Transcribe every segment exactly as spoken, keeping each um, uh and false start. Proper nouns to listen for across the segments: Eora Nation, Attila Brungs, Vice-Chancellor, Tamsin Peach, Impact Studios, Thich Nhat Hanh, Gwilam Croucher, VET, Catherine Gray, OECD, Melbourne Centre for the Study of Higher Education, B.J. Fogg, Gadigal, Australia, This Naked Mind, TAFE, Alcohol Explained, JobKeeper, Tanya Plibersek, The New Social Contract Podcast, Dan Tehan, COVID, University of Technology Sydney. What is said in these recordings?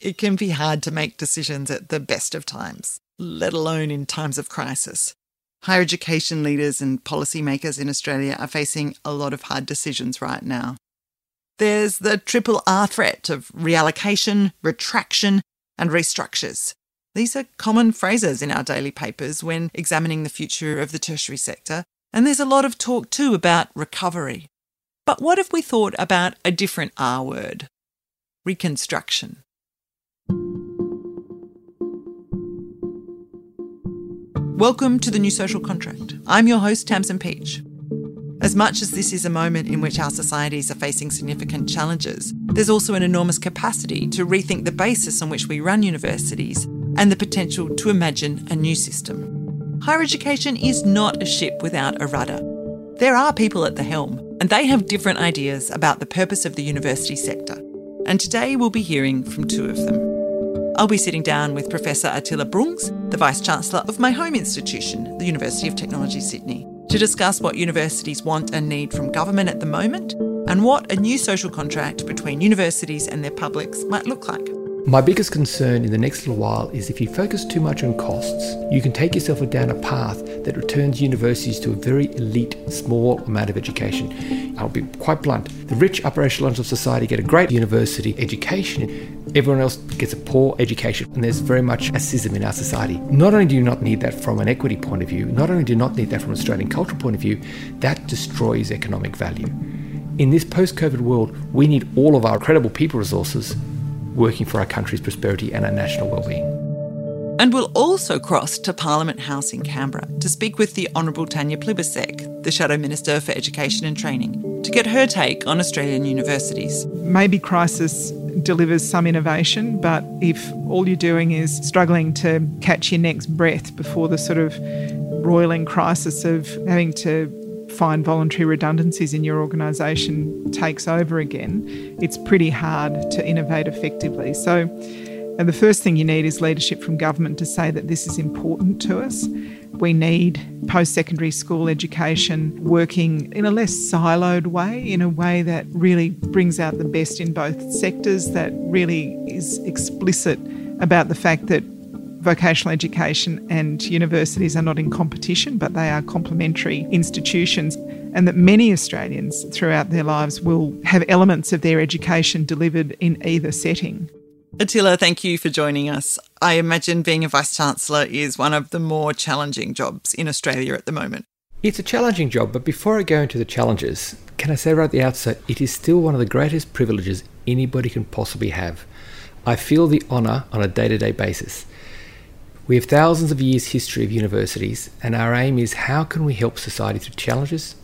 It can be hard to make decisions at the best of times, let alone in times of crisis. Higher education leaders and policymakers in Australia are facing a lot of hard decisions right now. There's the triple R threat of reallocation, retraction, and restructures. These are common phrases in our daily papers when examining the future of the tertiary sector, and there's a lot of talk too about recovery. But what if we thought about a different R word? Reconstruction. Welcome to The New Social Contract. I'm your host, Tamsin Peach. As much as this is a moment in which our societies are facing significant challenges, there's also an enormous capacity to rethink the basis on which we run universities and the potential to imagine a new system. Higher education is not a ship without a rudder. There are people at the helm, and they have different ideas about the purpose of the university sector. And today we'll be hearing from two of them. I'll be sitting down with Professor Attila Brungs, the Vice-Chancellor of my home institution, the University of Technology Sydney, to discuss what universities want and need from government at the moment and what a new social contract between universities and their publics might look like. My biggest concern in the next little while is if you focus too much on costs, you can take yourself down a path that returns universities to a very elite, small amount of education. I'll be quite blunt. The rich upper echelons of society get a great university education. Everyone else gets a poor education, and there's very much a schism in our society. Not only do you not need that from an equity point of view, not only do you not need that from an Australian cultural point of view, that destroys economic value. In this post-COVID world, we need all of our incredible people resources working for our country's prosperity and our national well-being. And we'll also cross to Parliament House in Canberra to speak with the Honourable Tanya Plibersek, the Shadow Minister for Education and Training, to get her take on Australian universities. Maybe crisis delivers some innovation, but if all you're doing is struggling to catch your next breath before the sort of roiling crisis of having to find voluntary redundancies in your organisation takes over again, it's pretty hard to innovate effectively. So and the first thing you need is leadership from government to say that this is important to us. We need post-secondary school education working in a less siloed way, in a way that really brings out the best in both sectors, that really is explicit about the fact that vocational education and universities are not in competition, but they are complementary institutions, and that many Australians throughout their lives will have elements of their education delivered in either setting. Attila, thank you for joining us. I imagine being a Vice-Chancellor is one of the more challenging jobs in Australia at the moment. It's a challenging job, but before I go into the challenges, can I say right at the outset, it is still one of the greatest privileges anybody can possibly have. I feel the honour on a day-to-day basis. We have thousands of years' history of universities, and our aim is how can we help society through challenges?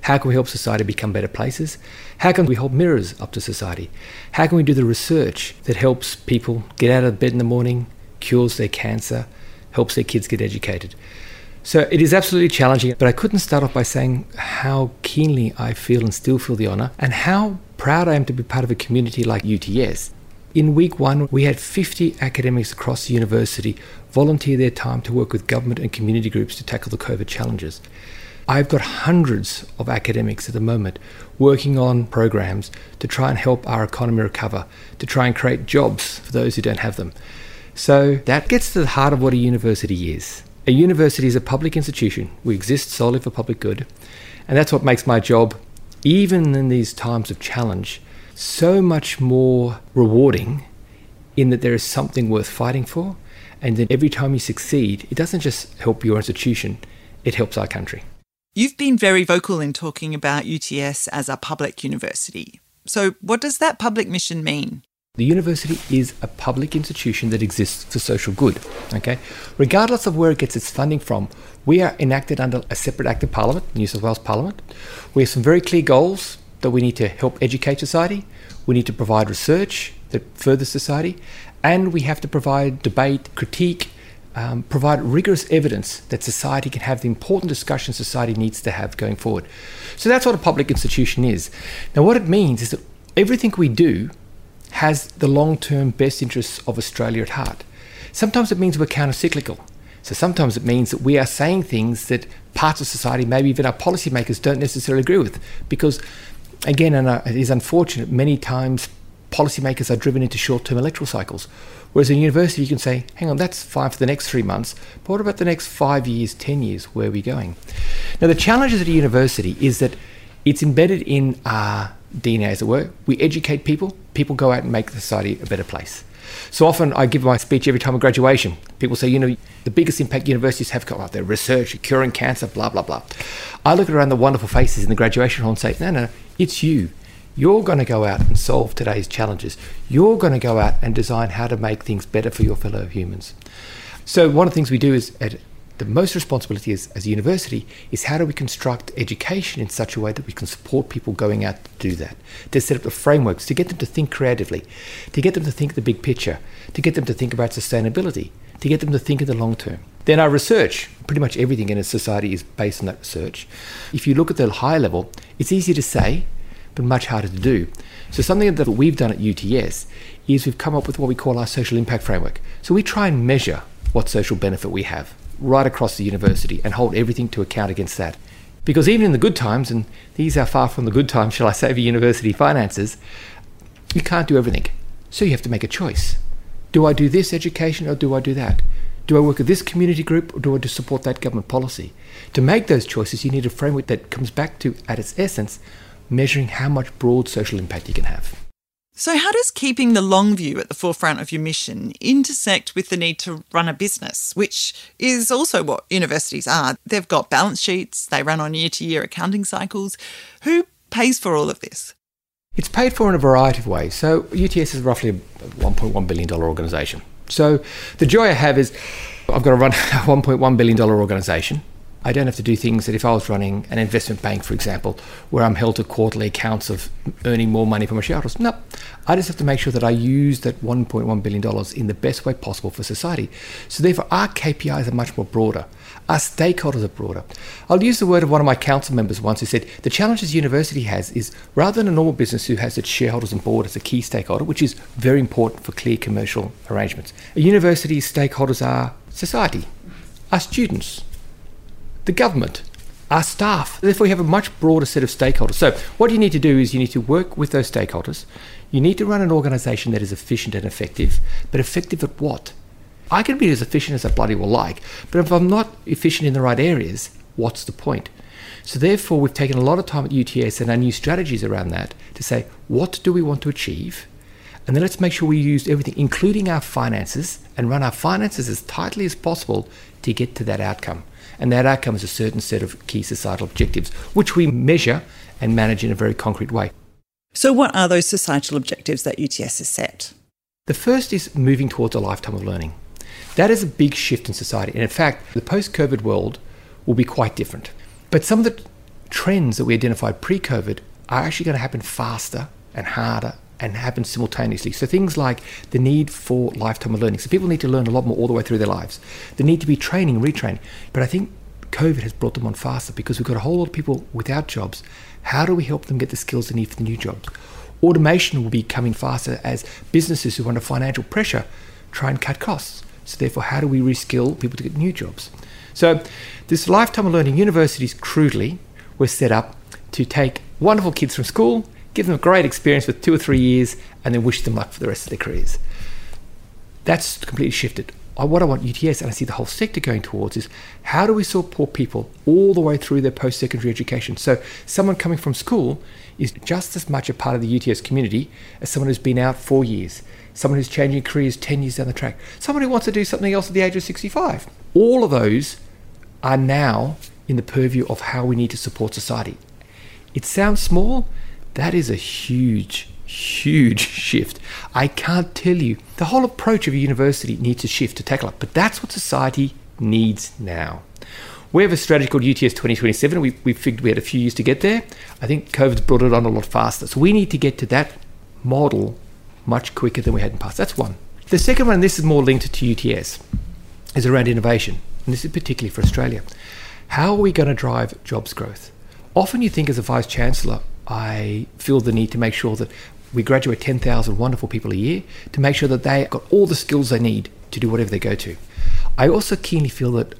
How can we help society become better places? How can we hold mirrors up to society? How can we do the research that helps people get out of bed in the morning, cures their cancer, helps their kids get educated? So it is absolutely challenging, but I couldn't start off by saying how keenly I feel and still feel the honour and how proud I am to be part of a community like U T S. In week one, we had fifty academics across the university volunteer their time to work with government and community groups to tackle the COVID challenges. I've got hundreds of academics at the moment working on programs to try and help our economy recover, to try and create jobs for those who don't have them. So that gets to the heart of what a university is. A university is a public institution. We exist solely for public good. And that's what makes my job, even in these times of challenge, so much more rewarding in that there is something worth fighting for. And then every time you succeed, it doesn't just help your institution, it helps our country. You've been very vocal in talking about U T S as a public university. So what does that public mission mean? The university is a public institution that exists for social good, okay? Regardless of where it gets its funding from, we are enacted under a separate Act of Parliament, the New South Wales Parliament. We have some very clear goals that we need to help educate society, we need to provide research that furthers society, and we have to provide debate, critique, Um, provide rigorous evidence that society can have the important discussion society needs to have going forward. So that's what a public institution is. Now, what it means is that everything we do has the long-term best interests of Australia at heart. Sometimes it means we're counter-cyclical. So sometimes it means that we are saying things that parts of society, maybe even our policymakers, don't necessarily agree with because, again, and it is unfortunate, many times policymakers are driven into short-term electoral cycles. Whereas in university, you can say, hang on, that's fine for the next three months, but what about the next five years, ten years? Where are we going? Now, the challenges at a university is that it's embedded in our D N A, as it were. We educate people. People go out and make the society a better place. So often I give my speech every time of graduation. People say, you know, the biggest impact universities have got out there, research, curing cancer, blah, blah, blah. I look around the wonderful faces in the graduation hall and say, no, no, it's you. You're going to go out and solve today's challenges. You're going to go out and design how to make things better for your fellow humans. So one of the things we do is, at the most responsibility is, as a university, is how do we construct education in such a way that we can support people going out to do that, to set up the frameworks, to get them to think creatively, to get them to think the big picture, to get them to think about sustainability, to get them to think in the long term. Then our research, pretty much everything in a society is based on that research. If you look at the high level, it's easy to say, but much harder to do. So something that we've done at U T S is we've come up with what we call our social impact framework. So we try and measure what social benefit we have right across the university and hold everything to account against that. Because even in the good times, and these are far from the good times, shall I say, for university finances, you can't do everything. So you have to make a choice. Do I do this education or do I do that? Do I work with this community group or do I just support that government policy? To make those choices, you need a framework that comes back to, at its essence, measuring how much broad social impact you can have. So how does keeping the long view at the forefront of your mission intersect with the need to run a business, which is also what universities are? They've got balance sheets, they run on year-to-year accounting cycles. Who pays for all of this? It's paid for in a variety of ways. So U T S is roughly a one point one billion dollars organisation. So the joy I have is I've got to run a one point one billion dollars organisation. I don't have to do things that if I was running an investment bank, for example, where I'm held to quarterly accounts of earning more money for my shareholders. No, I just have to make sure that I use that one point one billion dollars in the best way possible for society. So therefore, our K P Is are much more broader. Our stakeholders are broader. I'll use the word of one of my council members once who said, the challenges university has is rather than a normal business who has its shareholders on board as a key stakeholder, which is very important for clear commercial arrangements, a university's stakeholders are society, our students, the government, our staff. Therefore, you have a much broader set of stakeholders. So what you need to do is you need to work with those stakeholders. You need to run an organisation that is efficient and effective, but effective at what? I can be as efficient as I bloody well like, but if I'm not efficient in the right areas, what's the point? So therefore, we've taken a lot of time at U T S and our new strategies around that to say, what do we want to achieve? And then let's make sure we use everything, including our finances, and run our finances as tightly as possible to get to that outcome. And that outcome is a certain set of key societal objectives, which we measure and manage in a very concrete way. So what are those societal objectives that U T S has set? The first is moving towards a lifetime of learning. That is a big shift in society. And in fact, the post-COVID world will be quite different. But some of the trends that we identified pre-COVID are actually going to happen faster and harder and happen simultaneously. So things like the need for lifetime of learning. So people need to learn a lot more all the way through their lives. They need to be training, retraining. But I think COVID has brought them on faster because we've got a whole lot of people without jobs. How do we help them get the skills they need for the new jobs? Automation will be coming faster as businesses who are under financial pressure try and cut costs. So therefore, how do we reskill people to get new jobs? So this lifetime of learning, universities crudely were set up to take wonderful kids from school, give them a great experience with two or three years, and then wish them luck for the rest of their careers. That's completely shifted. What I want U T S, and I see the whole sector going towards, is how do we support people all the way through their post-secondary education? So someone coming from school is just as much a part of the U T S community as someone who's been out four years, someone who's changing careers ten years down the track, someone who wants to do something else at the age of sixty-five. All of those are now in the purview of how we need to support society. It sounds small. That is a huge, huge shift. I can't tell you. The whole approach of a university needs to shift to tackle it, but that's what society needs now. We have a strategy called U T S twenty twenty-seven. We, we figured we had a few years to get there. I think COVID's brought it on a lot faster. So we need to get to that model much quicker than we had in the past. That's one. The second one, and this is more linked to U T S, is around innovation. And this is particularly for Australia. How are we going to drive jobs growth? Often you think as a Vice-Chancellor, I feel the need to make sure that we graduate ten thousand wonderful people a year to make sure that they've got all the skills they need to do whatever they go to. I also keenly feel that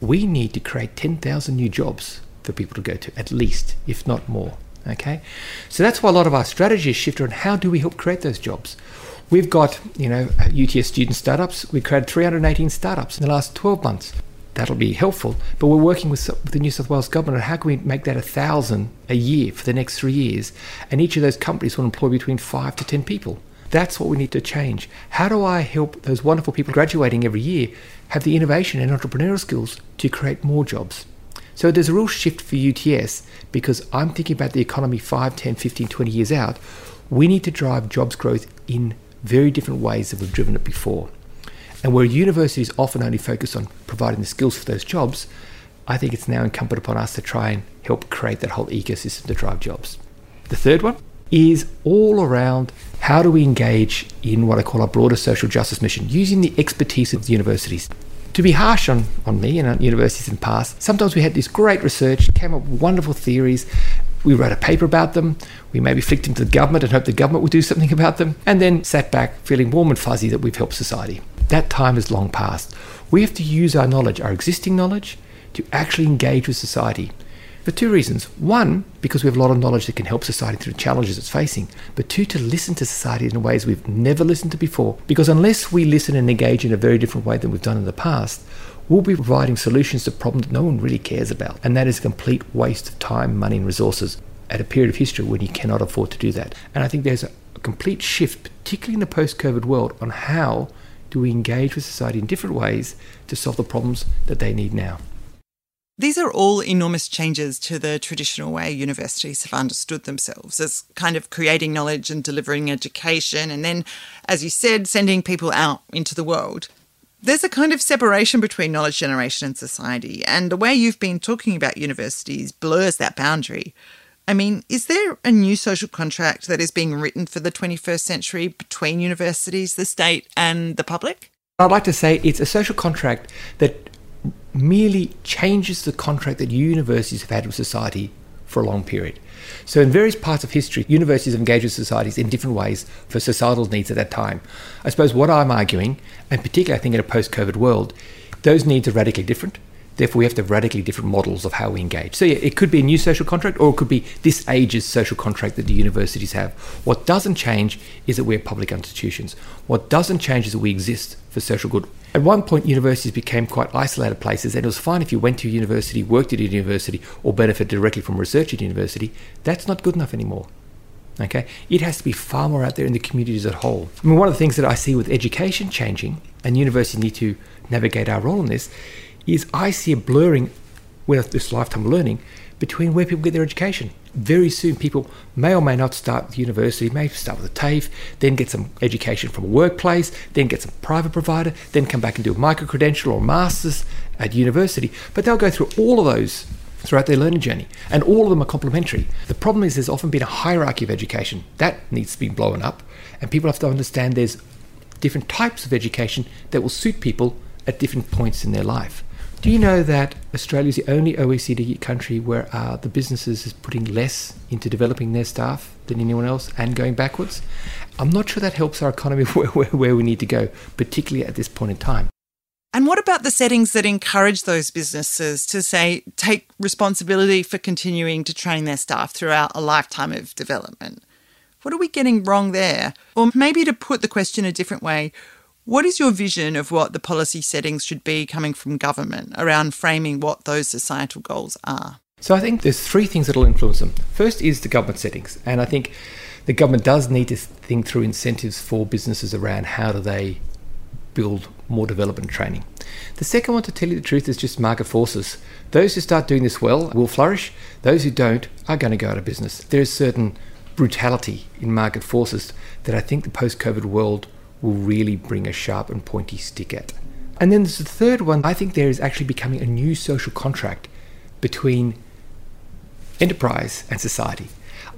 we need to create ten thousand new jobs for people to go to, at least, if not more. Okay, so that's why a lot of our strategies shift around how do we help create those jobs. We've got, you know, U T S student startups. We've created three hundred eighteen startups in the last twelve months. That'll be helpful, but we're working with the New South Wales government on how can we make that a thousand a year for the next three years, and each of those companies will employ between five to ten people. That's what we need to change. How do I help those wonderful people graduating every year have the innovation and entrepreneurial skills to create more jobs? So there's a real shift for U T S because I'm thinking about the economy five, ten, fifteen, twenty years out. We need to drive jobs growth in very different ways than we've driven it before. And where universities often only focus on providing the skills for those jobs, I think it's now incumbent upon us to try and help create that whole ecosystem to drive jobs. The third one is all around how do we engage in what I call our broader social justice mission, using the expertise of the universities. To be harsh on, on me and on universities in the past, sometimes we had this great research, came up with wonderful theories, we wrote a paper about them, we maybe flicked them to the government and hoped the government would do something about them, and then sat back feeling warm and fuzzy that we've helped society. That time is long past. We have to use our knowledge, our existing knowledge, to actually engage with society. For two reasons. One, because we have a lot of knowledge that can help society through the challenges it's facing. But two, to listen to society in ways we've never listened to before. Because unless we listen and engage in a very different way than we've done in the past, we'll be providing solutions to problems that no one really cares about. And that is a complete waste of time, money and resources at a period of history when you cannot afford to do that. And I think there's a complete shift, particularly in the post-COVID world, on how do we engage with society in different ways to solve the problems that they need now. These are all enormous changes to the traditional way universities have understood themselves as kind of creating knowledge and delivering education and then, as you said, sending people out into the world. There's a kind of separation between knowledge generation and society, and the way you've been talking about universities blurs that boundary. I mean, is there a new social contract that is being written for the twenty-first century between universities, the state and the public? I'd like to say it's a social contract that merely changes the contract that universities have had with society for a long period. So in various parts of history, universities have engaged with societies in different ways for societal needs at that time. I suppose what I'm arguing, and particularly I think in a post-COVID world, those needs are radically different. Therefore, we have to have radically different models of how we engage. So yeah, it could be a new social contract, or it could be this age's social contract that the universities have. What doesn't change is that we're public institutions. What doesn't change is that we exist for social good. At one point, universities became quite isolated places, and it was fine if you went to university, worked at a university, or benefited directly from research at university. That's not good enough anymore. Okay, it has to be far more out there in the community as a whole. I mean, one of the things that I see with education changing, and universities need to navigate our role in this, is I see a blurring with this lifetime learning between where people get their education. Very soon people may or may not start with university, may start with a TAFE, then get some education from a workplace, then get some private provider, then come back and do a micro-credential or a master's at university. But they'll go through all of those throughout their learning journey, and all of them are complementary. The problem is there's often been a hierarchy of education. That needs to be blown up, and people have to understand there's different types of education that will suit people at different points in their life. Do you know that Australia is the only O E C D country where uh, the businesses is putting less into developing their staff than anyone else and going backwards? I'm not sure that helps our economy where, where, where we need to go, particularly at this point in time. And what about the settings that encourage those businesses to, say, take responsibility for continuing to train their staff throughout a lifetime of development? What are we getting wrong there? Or maybe to put the question a different way, what is your vision of what the policy settings should be coming from government around framing what those societal goals are? So I think there's three things that will influence them. First is the government settings. And I think the government does need to think through incentives for businesses around how do they build more development training. The second one, to tell you the truth, is just market forces. Those who start doing this well will flourish. Those who don't are going to go out of business. There is certain brutality in market forces that I think the post-COVID world will really bring a sharp and pointy stick at. And then there's the third one. I think there is actually becoming a new social contract between enterprise and society.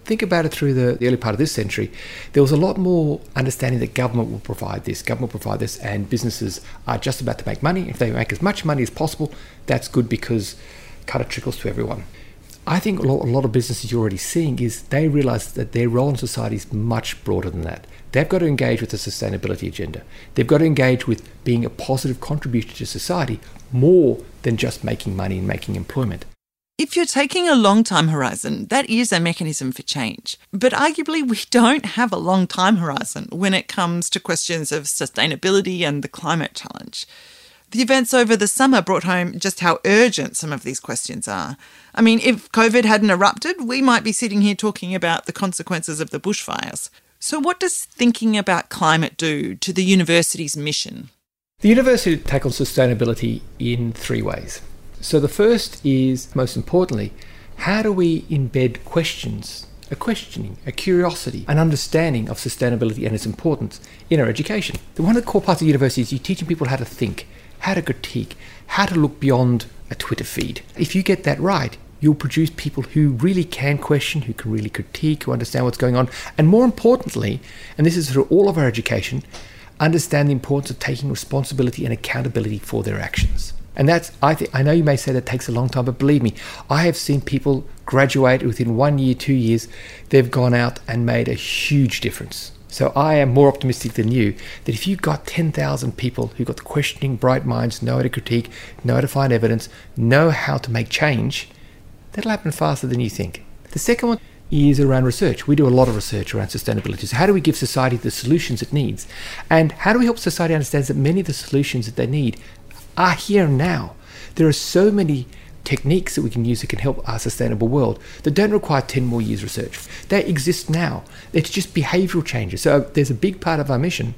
Think about it through the, the early part of this century. There was a lot more understanding that government will provide this, government will provide this, and businesses are just about to make money. If they make as much money as possible, that's good because it kind of trickles to everyone. I think a lot, a lot of businesses you're already seeing is they realise that their role in society is much broader than that. They've got to engage with the sustainability agenda. They've got to engage with being a positive contributor to society more than just making money and making employment. If you're taking a long time horizon, that is a mechanism for change. But arguably, we don't have a long time horizon when it comes to questions of sustainability and the climate challenge. The events over the summer brought home just how urgent some of these questions are. I mean, if COVID hadn't erupted, we might be sitting here talking about the consequences of the bushfires. So what does thinking about climate do to the university's mission? The university tackles sustainability in three ways. So the first is, most importantly, how do we embed questions, a questioning, a curiosity, an understanding of sustainability and its importance in our education? One of the core parts of the university is you're teaching people how to think, how to critique, how to look beyond a Twitter feed. If you get that right, you'll produce people who really can question, who can really critique, who understand what's going on. And more importantly, and this is through all of our education, understand the importance of taking responsibility and accountability for their actions. And that's, I think, I know you may say that takes a long time, but believe me, I have seen people graduate within one year, two years, they've gone out and made a huge difference. So I am more optimistic than you that if you've got ten thousand people who've got the questioning, bright minds, know how to critique, know how to find evidence, know how to make change, that'll happen faster than you think. The second one is around research. We do a lot of research around sustainability. So how do we give society the solutions it needs? And how do we help society understand that many of the solutions that they need are here now? There are so many techniques that we can use that can help our sustainable world that don't require ten more years research. They exist now. It's just behavioural changes. So there's a big part of our mission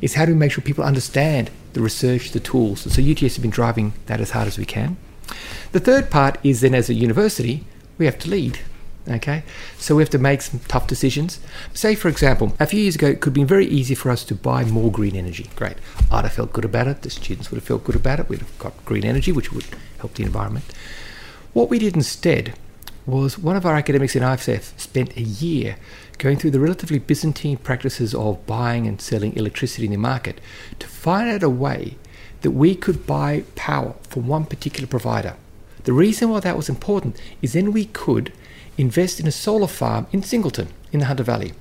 is how do we make sure people understand the research, the tools. So U T S has been driving that as hard as we can. The third part is then as a university, we have to lead. Okay, so we have to make some tough decisions. Say, for example, a few years ago, it could have been very easy for us to buy more green energy. Great. I'd have felt good about it. The students would have felt good about it. We'd have got green energy, which would help the environment. What we did instead was one of our academics in I F S F spent a year going through the relatively Byzantine practices of buying and selling electricity in the market to find out a way that we could buy power from one particular provider. The reason why that was important is then we could invest in a solar farm in Singleton in the Hunter Valley.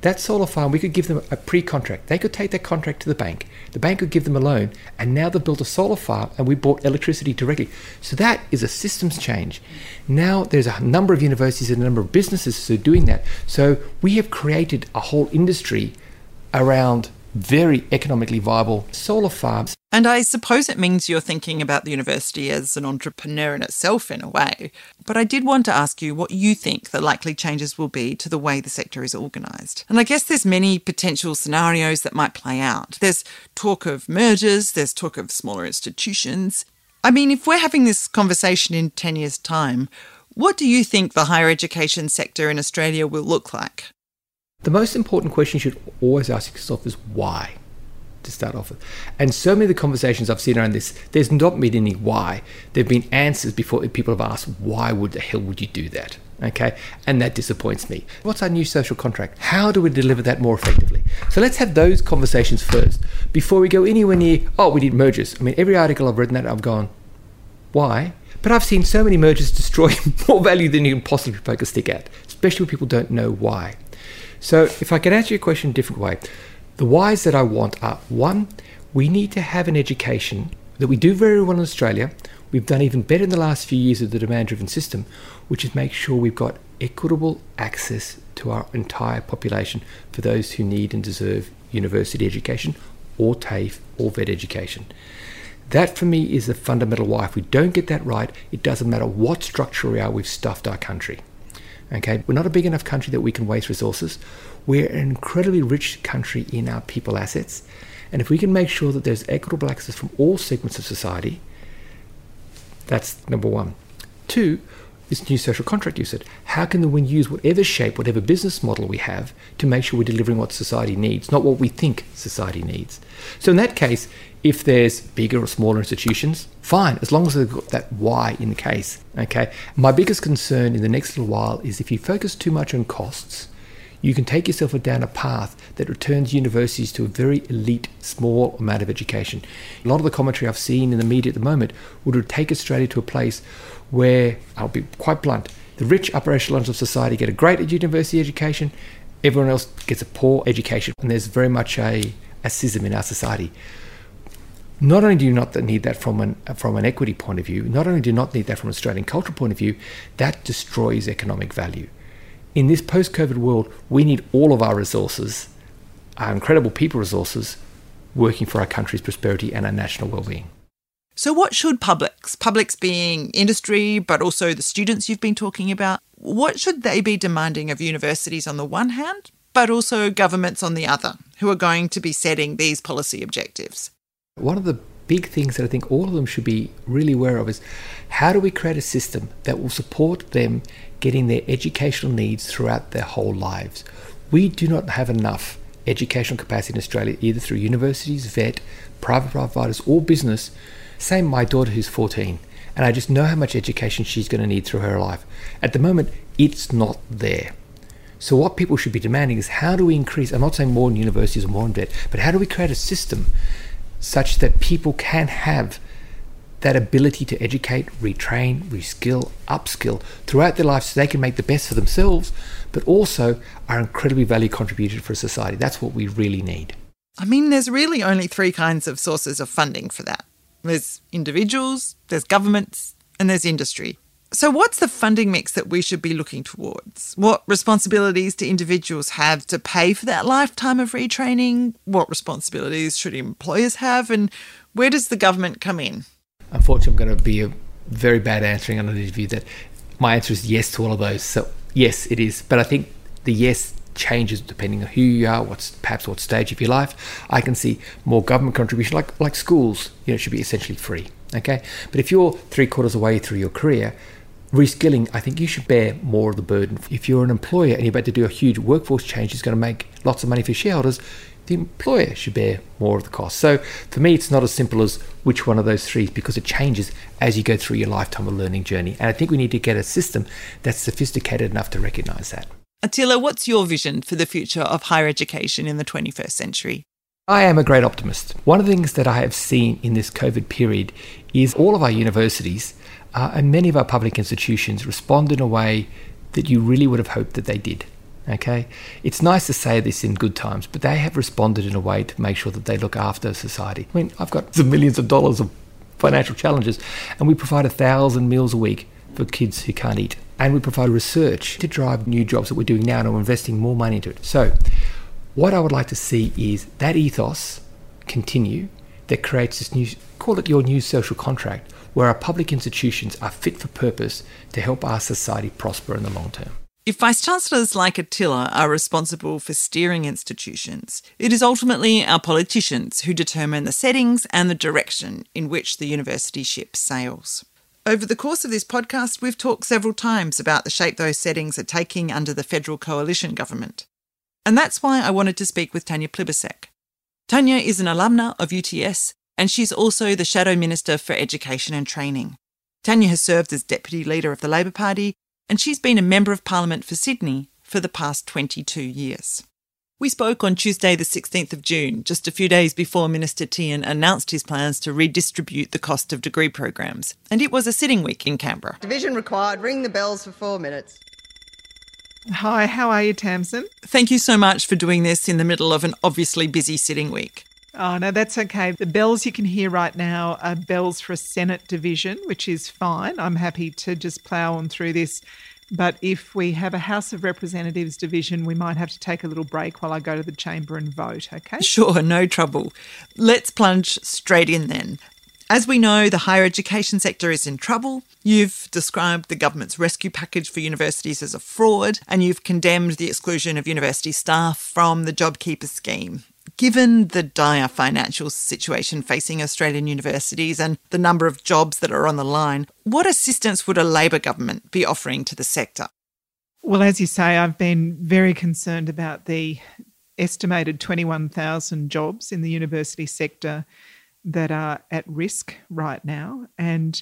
That solar farm, we could give them a pre-contract. They could take that contract to the bank. The bank could give them a loan, and now they've built a solar farm and we bought electricity directly. So that is a systems change. Now there's a number of universities and a number of businesses who are doing that. So we have created a whole industry around very economically viable solar farms. And I suppose it means you're thinking about the university as an entrepreneur in itself in a way. But I did want to ask you what you think the likely changes will be to the way the sector is organised. And I guess there's many potential scenarios that might play out. There's talk of mergers, there's talk of smaller institutions. I mean, if we're having this conversation in ten years' time, what do you think the higher education sector in Australia will look like? The most important question you should always ask yourself is why, to start off with. And so many of the conversations I've seen around this, there's not been any why. There have been answers before people have asked, why would the hell would you do that? Okay, and that disappoints me. What's our new social contract? How do we deliver that more effectively? So let's have those conversations first before we go anywhere near, oh, we need mergers. I mean, every article I've read in that, I've gone, why? But I've seen so many mergers destroy more value than you can possibly poke a stick at, especially when people don't know why. So if I can answer your question a different way, the whys that I want are, one, we need to have an education that we do very well in Australia. We've done even better in the last few years of the demand-driven system, which is make sure we've got equitable access to our entire population for those who need and deserve university education or TAFE or VET education. That for me is the fundamental why. If we don't get that right, it doesn't matter what structure we are, we've stuffed our country. Okay, we're not a big enough country that we can waste resources. We're an incredibly rich country in our people assets. And if we can make sure that there's equitable access from all segments of society, that's number one. Two, this new social contract you said. How can we use whatever shape, whatever business model we have to make sure we're delivering what society needs, not what we think society needs? So in that case, if there's bigger or smaller institutions, fine, as long as they've got that why in the case, okay? My biggest concern in the next little while is if you focus too much on costs, you can take yourself down a path that returns universities to a very elite, small amount of education. A lot of the commentary I've seen in the media at the moment would take Australia to a place where, I'll be quite blunt, the rich upper echelons of society get a great university education, everyone else gets a poor education, and there's very much a, a schism in our society. Not only do you not need that from an from an equity point of view, not only do you not need that from an Australian cultural point of view, that destroys economic value. In this post-COVID world, we need all of our resources, our incredible people resources, working for our country's prosperity and our national well-being. So what should publics, publics being industry, but also the students you've been talking about, what should they be demanding of universities on the one hand, but also governments on the other, who are going to be setting these policy objectives? One of the big things that I think all of them should be really aware of is how do we create a system that will support them getting their educational needs throughout their whole lives? We do not have enough educational capacity in Australia, either through universities, vet, private providers or business. Same my daughter who's fourteen, and I just know how much education she's going to need through her life. At the moment, it's not there. So what people should be demanding is how do we increase, I'm not saying more in universities or more in vet, but how do we create a system such that people can have that ability to educate, retrain, reskill, upskill throughout their life so they can make the best for themselves, but also are incredibly value contributed for society. That's what we really need. I mean, there's really only three kinds of sources of funding for that. There's individuals, there's governments, and there's industry. So what's the funding mix that we should be looking towards? What responsibilities do individuals have to pay for that lifetime of retraining? What responsibilities should employers have? And where does the government come in? Unfortunately, I'm going to be a very bad answering on an interview that my answer is yes to all of those. So yes, it is. But I think the yes changes depending on who you are, what's perhaps what stage of your life. I can see more government contribution, like like schools, you know, should be essentially free. Okay, but if you're three quarters away through your career, reskilling, I think you should bear more of the burden. If you're an employer and you're about to do a huge workforce change that's going to make lots of money for shareholders, the employer should bear more of the cost. So for me, it's not as simple as which one of those three, because it changes as you go through your lifetime of learning journey. And I think we need to get a system that's sophisticated enough to recognise that. Attila, what's your vision for the future of higher education in the twenty-first century? I am a great optimist. One of the things that I have seen in this COVID period is all of our universities Uh, and many of our public institutions respond in a way that you really would have hoped that they did. Okay, it's nice to say this in good times, but they have responded in a way to make sure that they look after society. I mean, I've got some millions of dollars of financial challenges, and we provide a thousand meals a week for kids who can't eat. And we provide research to drive new jobs that we're doing now, and we're investing more money into it. So what I would like to see is that ethos continue that creates this new, call it your new social contract, where our public institutions are fit for purpose to help our society prosper in the long term. If Vice-Chancellors like Attila are responsible for steering institutions, it is ultimately our politicians who determine the settings and the direction in which the university ship sails. Over the course of this podcast, we've talked several times about the shape those settings are taking under the federal coalition government. And that's why I wanted to speak with Tanya Plibersek. Tanya is an alumna of U T S, and she's also the Shadow Minister for Education and Training. Tanya has served as Deputy Leader of the Labor Party, and she's been a Member of Parliament for Sydney for the past twenty-two years. We spoke on Tuesday the sixteenth of June, just a few days before Minister Tehan announced his plans to redistribute the cost of degree programs, and it was a sitting week in Canberra. Division required. Ring the bells for four minutes. Hi, how are you, Tamsin? Thank you so much for doing this in the middle of an obviously busy sitting week. Oh, no, that's okay. The bells you can hear right now are bells for a Senate division, which is fine. I'm happy to just plough on through this. But if we have a House of Representatives division, we might have to take a little break while I go to the chamber and vote, okay? Sure, no trouble. Let's plunge straight in then. As we know, the higher education sector is in trouble. You've described the government's rescue package for universities as a fraud, and you've condemned the exclusion of university staff from the JobKeeper scheme. Given the dire financial situation facing Australian universities and the number of jobs that are on the line, what assistance would a Labor government be offering to the sector? Well, as you say, I've been very concerned about the estimated twenty-one thousand jobs in the university sector that are at risk right now. And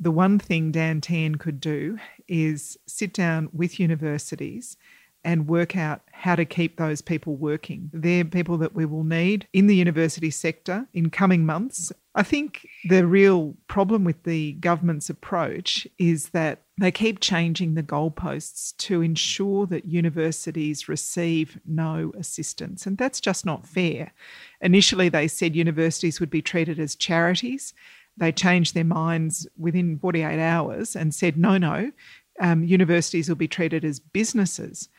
the one thing Dan Tehan could do is sit down with universities and work out how to keep those people working. They're people that we will need in the university sector in coming months. I think the real problem with the government's approach is that They keep changing the goalposts to ensure that universities receive no assistance, and that's just not fair. Initially, they said universities would be treated as charities. They changed their minds within forty-eight hours and said, no, no, um, universities will be treated as businesses.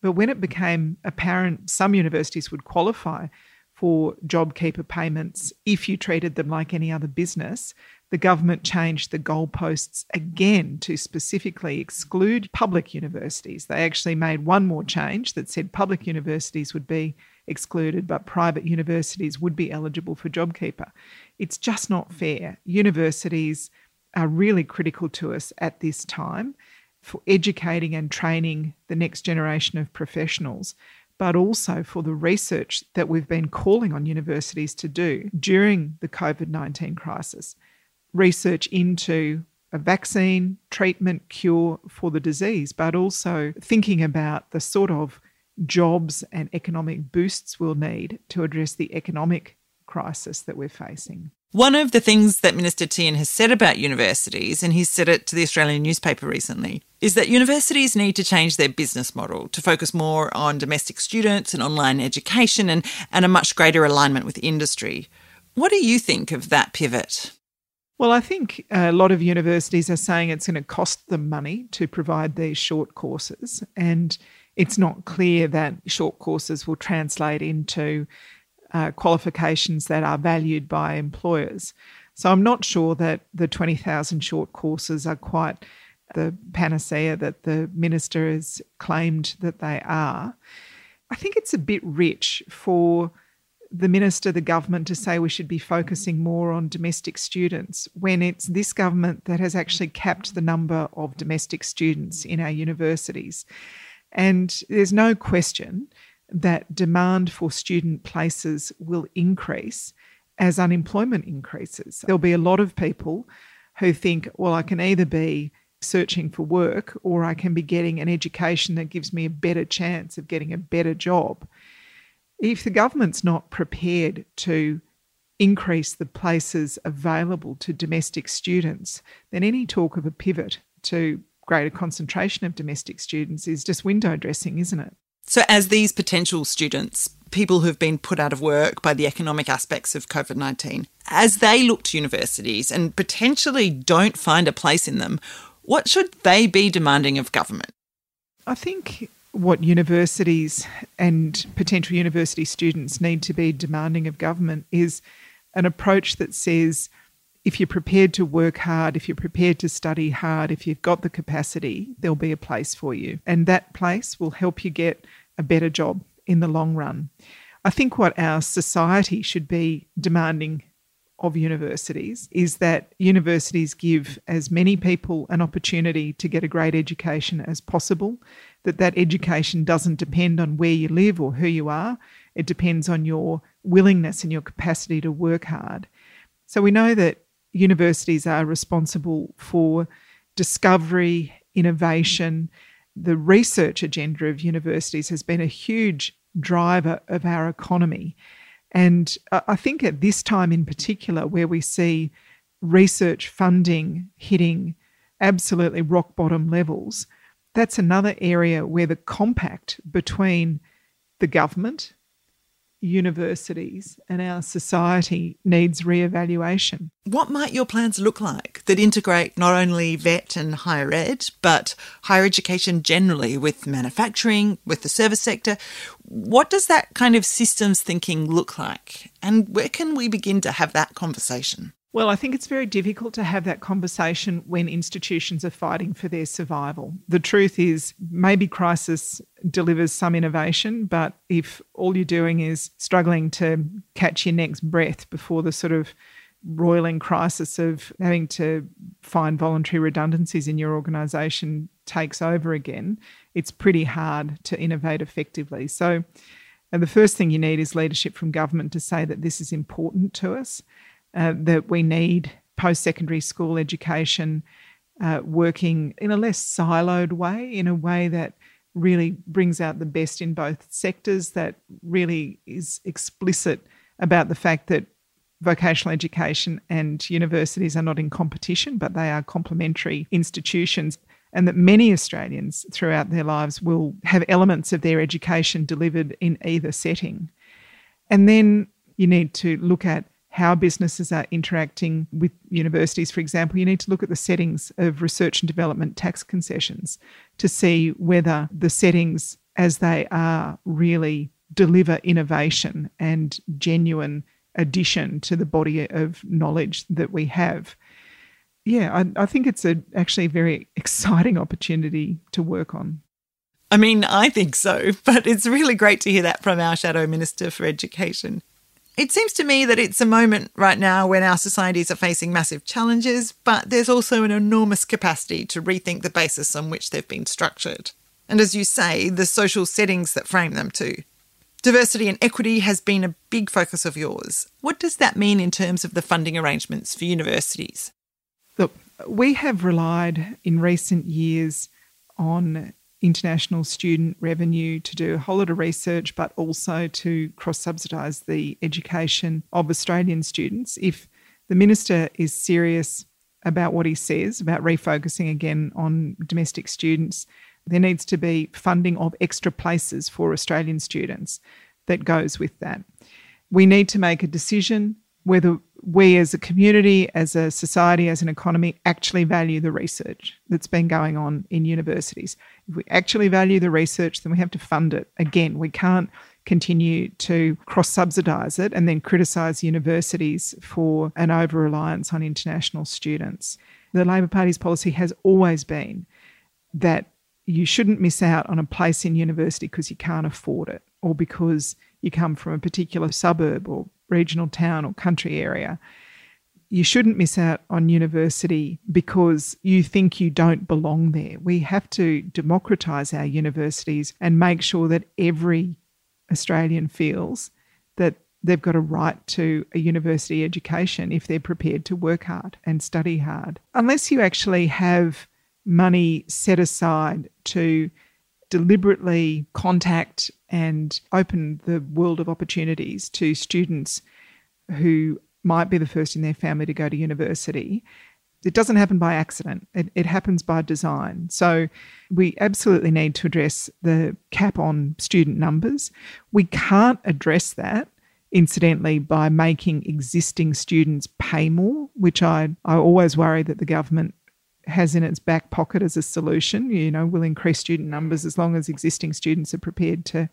But when it became apparent some universities would qualify for JobKeeper payments if you treated them like any other business, the government changed the goalposts again to specifically exclude public universities. They actually made one more change that said public universities would be excluded, but private universities would be eligible for JobKeeper. It's just not fair. Universities are really critical to us at this time for educating and training the next generation of professionals, but also for the research that we've been calling on universities to do during the COVID nineteen crisis. Research into a vaccine, treatment, cure for the disease, but also thinking about the sort of jobs and economic boosts we'll need to address the economic crisis that we're facing. One of the things that Minister Tehan has said about universities, and he's said it to the Australian newspaper recently, is that universities need to change their business model to focus more on domestic students and online education and, and a much greater alignment with industry. What do you think of that pivot? Well, I think a lot of universities are saying it's going to cost them money to provide these short courses, and it's not clear that short courses will translate into uh, qualifications that are valued by employers. So I'm not sure that the twenty thousand short courses are quite the panacea that the minister has claimed that they are. I think it's a bit rich for the minister, the government, to say we should be focusing more on domestic students when it's this government that has actually capped the number of domestic students in our universities. And there's no question that demand for student places will increase as unemployment increases. There'll be a lot of people who think, well, I can either be searching for work or I can be getting an education that gives me a better chance of getting a better job. If the government's not prepared to increase the places available to domestic students, then any talk of a pivot to greater concentration of domestic students is just window dressing, isn't it? So as these potential students, people who've been put out of work by the economic aspects of COVID nineteen, as they look to universities and potentially don't find a place in them, what should they be demanding of government? I think what universities and potential university students need to be demanding of government is an approach that says, if you're prepared to work hard, if you're prepared to study hard, if you've got the capacity, there'll be a place for you. And that place will help you get a better job in the long run. I think what our society should be demanding of universities is that universities give as many people an opportunity to get a great education as possible, that that education doesn't depend on where you live or who you are. It depends on your willingness and your capacity to work hard. So we know that universities are responsible for discovery, innovation. The research agenda of universities has been a huge driver of our economy. And I think at this time in particular, where we see research funding hitting absolutely rock bottom levels, that's another area where the compact between the government, universities and our society needs reevaluation. What might your plans look like that integrate not only vet and higher ed, but higher education generally with manufacturing, with the service sector? What does that kind of systems thinking look like? And where can we begin to have that conversation? Well, I think it's very difficult to have that conversation when institutions are fighting for their survival. The truth is, maybe crisis delivers some innovation, but if all you're doing is struggling to catch your next breath before the sort of roiling crisis of having to find voluntary redundancies in your organisation takes over again, it's pretty hard to innovate effectively. So, and the first thing you need is leadership from government to say that this is important to us. Uh, that we need post-secondary school education uh, working in a less siloed way, in a way that really brings out the best in both sectors, that really is explicit about the fact that vocational education and universities are not in competition, but they are complementary institutions. and that many Australians throughout their lives will have elements of their education delivered in either setting. And then you need to look at how businesses are interacting with universities, for example. You need to look at the settings of research and development tax concessions to see whether the settings as they are really deliver innovation and genuine addition to the body of knowledge that we have. Yeah, I, I think it's a, actually a very exciting opportunity to work on. I mean, I think so, but it's really great to hear that from our Shadow Minister for Education. It seems to me that it's a moment right now when our societies are facing massive challenges, but there's also an enormous capacity to rethink the basis on which they've been structured. And as you say, the social settings that frame them too. Diversity and equity has been a big focus of yours. What does that mean in terms of the funding arrangements for universities? Look, we have relied in recent years on international student revenue to do a whole lot of research, but also to cross-subsidise the education of Australian students. If the Minister is serious about what he says, about refocusing again on domestic students, there needs to be funding of extra places for Australian students that goes with that. We need to make a decision whether we as a community, as a society, as an economy actually value the research that's been going on in universities. If we actually value the research, then we have to fund it. Again, we can't continue to cross-subsidise it and then criticise universities for an over-reliance on international students. The Labor Party's policy has always been that you shouldn't miss out on a place in university because you can't afford it or because you come from a particular suburb or regional town or country area. You shouldn't miss out on university because you think you don't belong there. We have to democratise our universities and make sure that every Australian feels that they've got a right to a university education if they're prepared to work hard and study hard. Unless you actually have money set aside to deliberately contact and open the world of opportunities to students who might be the first in their family to go to university. It doesn't happen by accident. It, it happens by design. So we absolutely need to address the cap on student numbers. We can't address that, incidentally, by making existing students pay more, which I, I always worry that the government has in its back pocket as a solution. You know, we'll increase student numbers as long as existing students are prepared to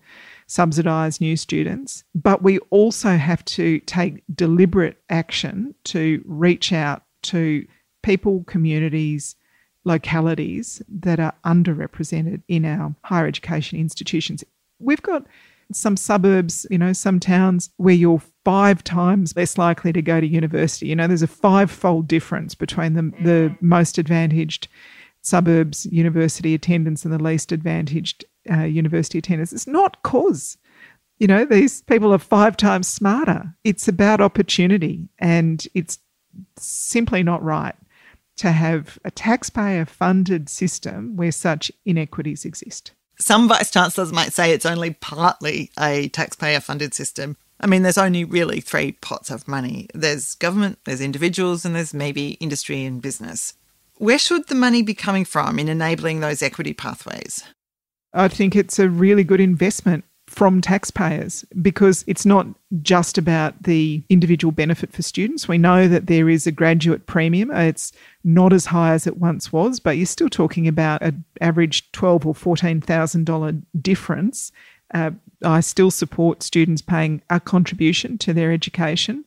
subsidise new students. But we also have to take deliberate action to reach out to people, communities, localities that are underrepresented in our higher education institutions. We've got some suburbs, you know, some towns where you're five times less likely to go to university. You know, there's a five-fold difference between the, mm. the most advantaged suburbs university attendance and the least advantaged uh, university attendance. It's not cause, you know, these people are five times smarter. It's about opportunity, and it's simply not right to have a taxpayer-funded system where such inequities exist. Some vice-chancellors might say it's only partly a taxpayer-funded system. I mean, there's only really three pots of money. There's government, there's individuals, and there's maybe industry and business. Where should the money be coming from in enabling those equity pathways? I think it's a really good investment from taxpayers because it's not just about the individual benefit for students. We know that there is a graduate premium. It's not as high as it once was, but you're still talking about an average twelve thousand dollars or fourteen thousand dollars difference. Uh, I still support students paying a contribution to their education,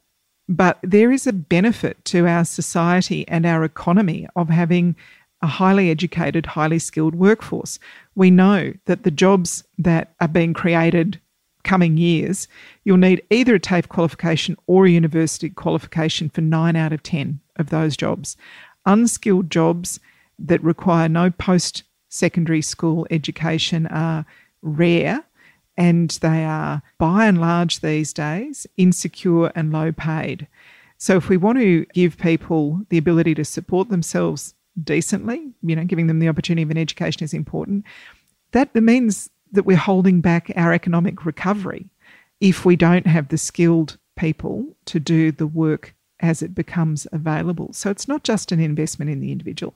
but there is a benefit to our society and our economy of having a highly educated, highly skilled workforce. We know that the jobs that are being created coming years, you'll need either a TAFE qualification or a university qualification for nine out of ten of those jobs. Unskilled jobs that require no post-secondary school education are rare, and they are, by and large these days, insecure and low paid. So if we want to give people the ability to support themselves decently, you know, giving them the opportunity of an education is important. That means that we're holding back our economic recovery if we don't have the skilled people to do the work as it becomes available. So it's not just an investment in the individual.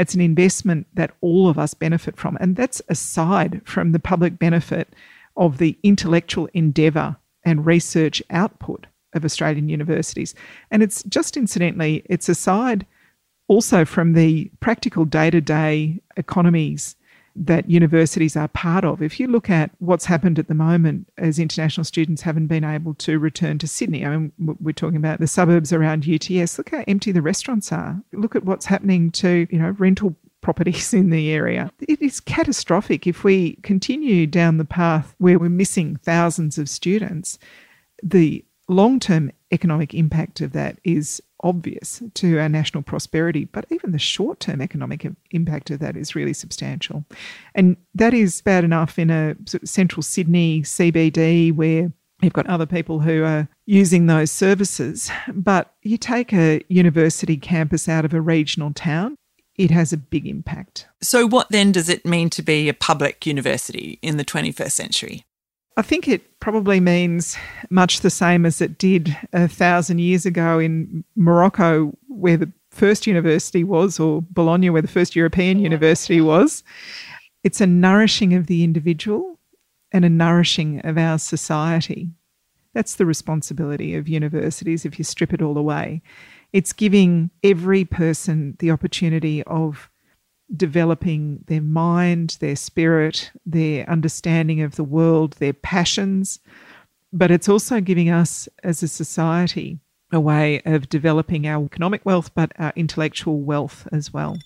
It's an investment that all of us benefit from. And that's aside from the public benefit of the intellectual endeavour and research output of Australian universities. And it's just incidentally, it's aside also from the practical day-to-day economies that universities are part of. If you look at what's happened at the moment as international students haven't been able to return to Sydney, I mean, we're talking about the suburbs around U T S, look how empty the restaurants are. Look at what's happening to, you know, rental properties in the area. It is catastrophic if we continue down the path where we're missing thousands of students. The long-term economic impact of that is obvious to our national prosperity, but even the short-term economic impact of that is really substantial. And that is bad enough in a sort of central Sydney C B D where you've got other people who are using those services, but you take a university campus out of a regional town, it has a big impact. So what then does it mean to be a public university in the twenty-first century? I think it probably means much the same as it did a thousand years ago in Morocco, where the first university was, or Bologna, where the first European university was. It's a nourishing of the individual and a nourishing of our society. That's the responsibility of universities if you strip it all away. It's giving every person the opportunity of developing their mind, their spirit, their understanding of the world, their passions. But it's also giving us as a society a way of developing our economic wealth, but our intellectual wealth as well.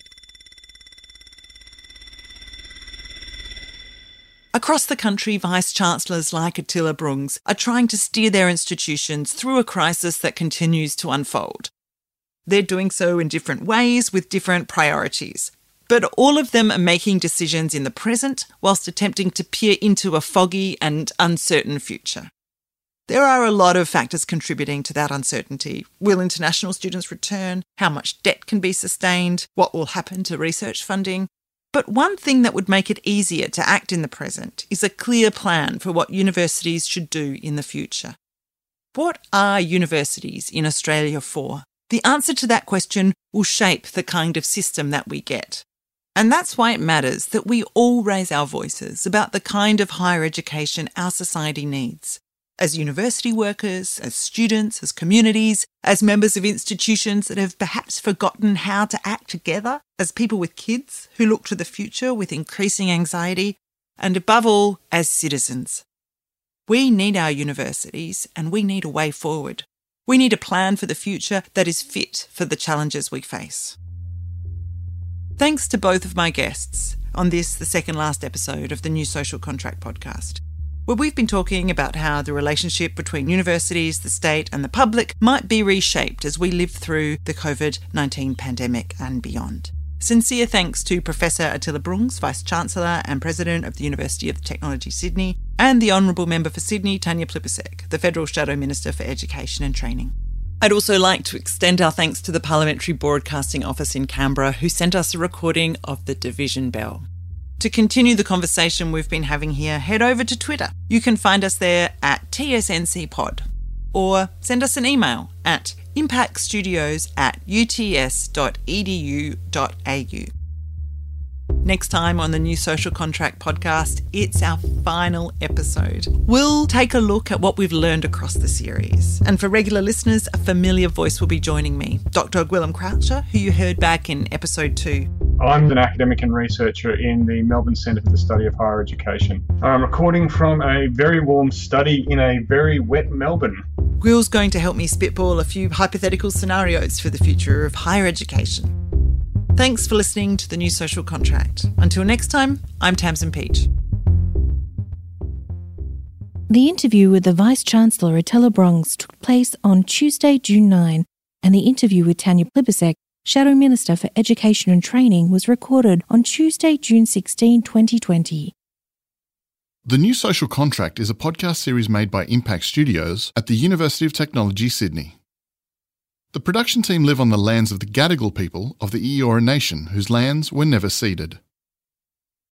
Across the country, Vice-Chancellors like Attila Brungs are trying to steer their institutions through a crisis that continues to unfold. They're doing so in different ways with different priorities. But all of them are making decisions in the present whilst attempting to peer into a foggy and uncertain future. There are a lot of factors contributing to that uncertainty. Will international students return? How much debt can be sustained? What will happen to research funding? But one thing that would make it easier to act in the present is a clear plan for what universities should do in the future. What are universities in Australia for? The answer to that question will shape the kind of system that we get. And that's why it matters that we all raise our voices about the kind of higher education our society needs. As university workers, as students, as communities, as members of institutions that have perhaps forgotten how to act together, as people with kids who look to the future with increasing anxiety, and above all, as citizens. We need our universities and we need a way forward. We need a plan for the future that is fit for the challenges we face. Thanks to both of my guests on this, the second last episode of the New Social Contract podcast, where we've been talking about how the relationship between universities, the state and the public might be reshaped as we live through the COVID nineteen pandemic and beyond. Sincere thanks to Professor Attila Brungs, Vice-Chancellor and President of the University of Technology Sydney, and the Honourable Member for Sydney, Tanya Plibersek, the Federal Shadow Minister for Education and Training. I'd also like to extend our thanks to the Parliamentary Broadcasting Office in Canberra, who sent us a recording of the Division Bell. To continue the conversation we've been having here, head over to Twitter. You can find us there at T S N C Pod, or send us an email at impact studios at u t s dot e d u dot a u. Next time on the New Social Contract podcast, it's our final episode. We'll take a look at what we've learned across the series. And for regular listeners, a familiar voice will be joining me, Doctor Gwilam Croucher, who you heard back in episode two. I'm an academic and researcher in the Melbourne Centre for the Study of Higher Education. I'm recording from a very warm study in a very wet Melbourne. Gwil's going to help me spitball a few hypothetical scenarios for the future of higher education. Thanks for listening to The New Social Contract. Until next time, I'm Tamsin Peach. The interview with the Vice-Chancellor Attila Brungs took place on Tuesday, June ninth, and the interview with Tanya Plibersek, Shadow Minister for Education and Training, was recorded on Tuesday, June sixteenth, twenty twenty. The New Social Contract is a podcast series made by Impact Studios at the University of Technology, Sydney. The production team live on the lands of the Gadigal people of the Eora Nation, whose lands were never ceded.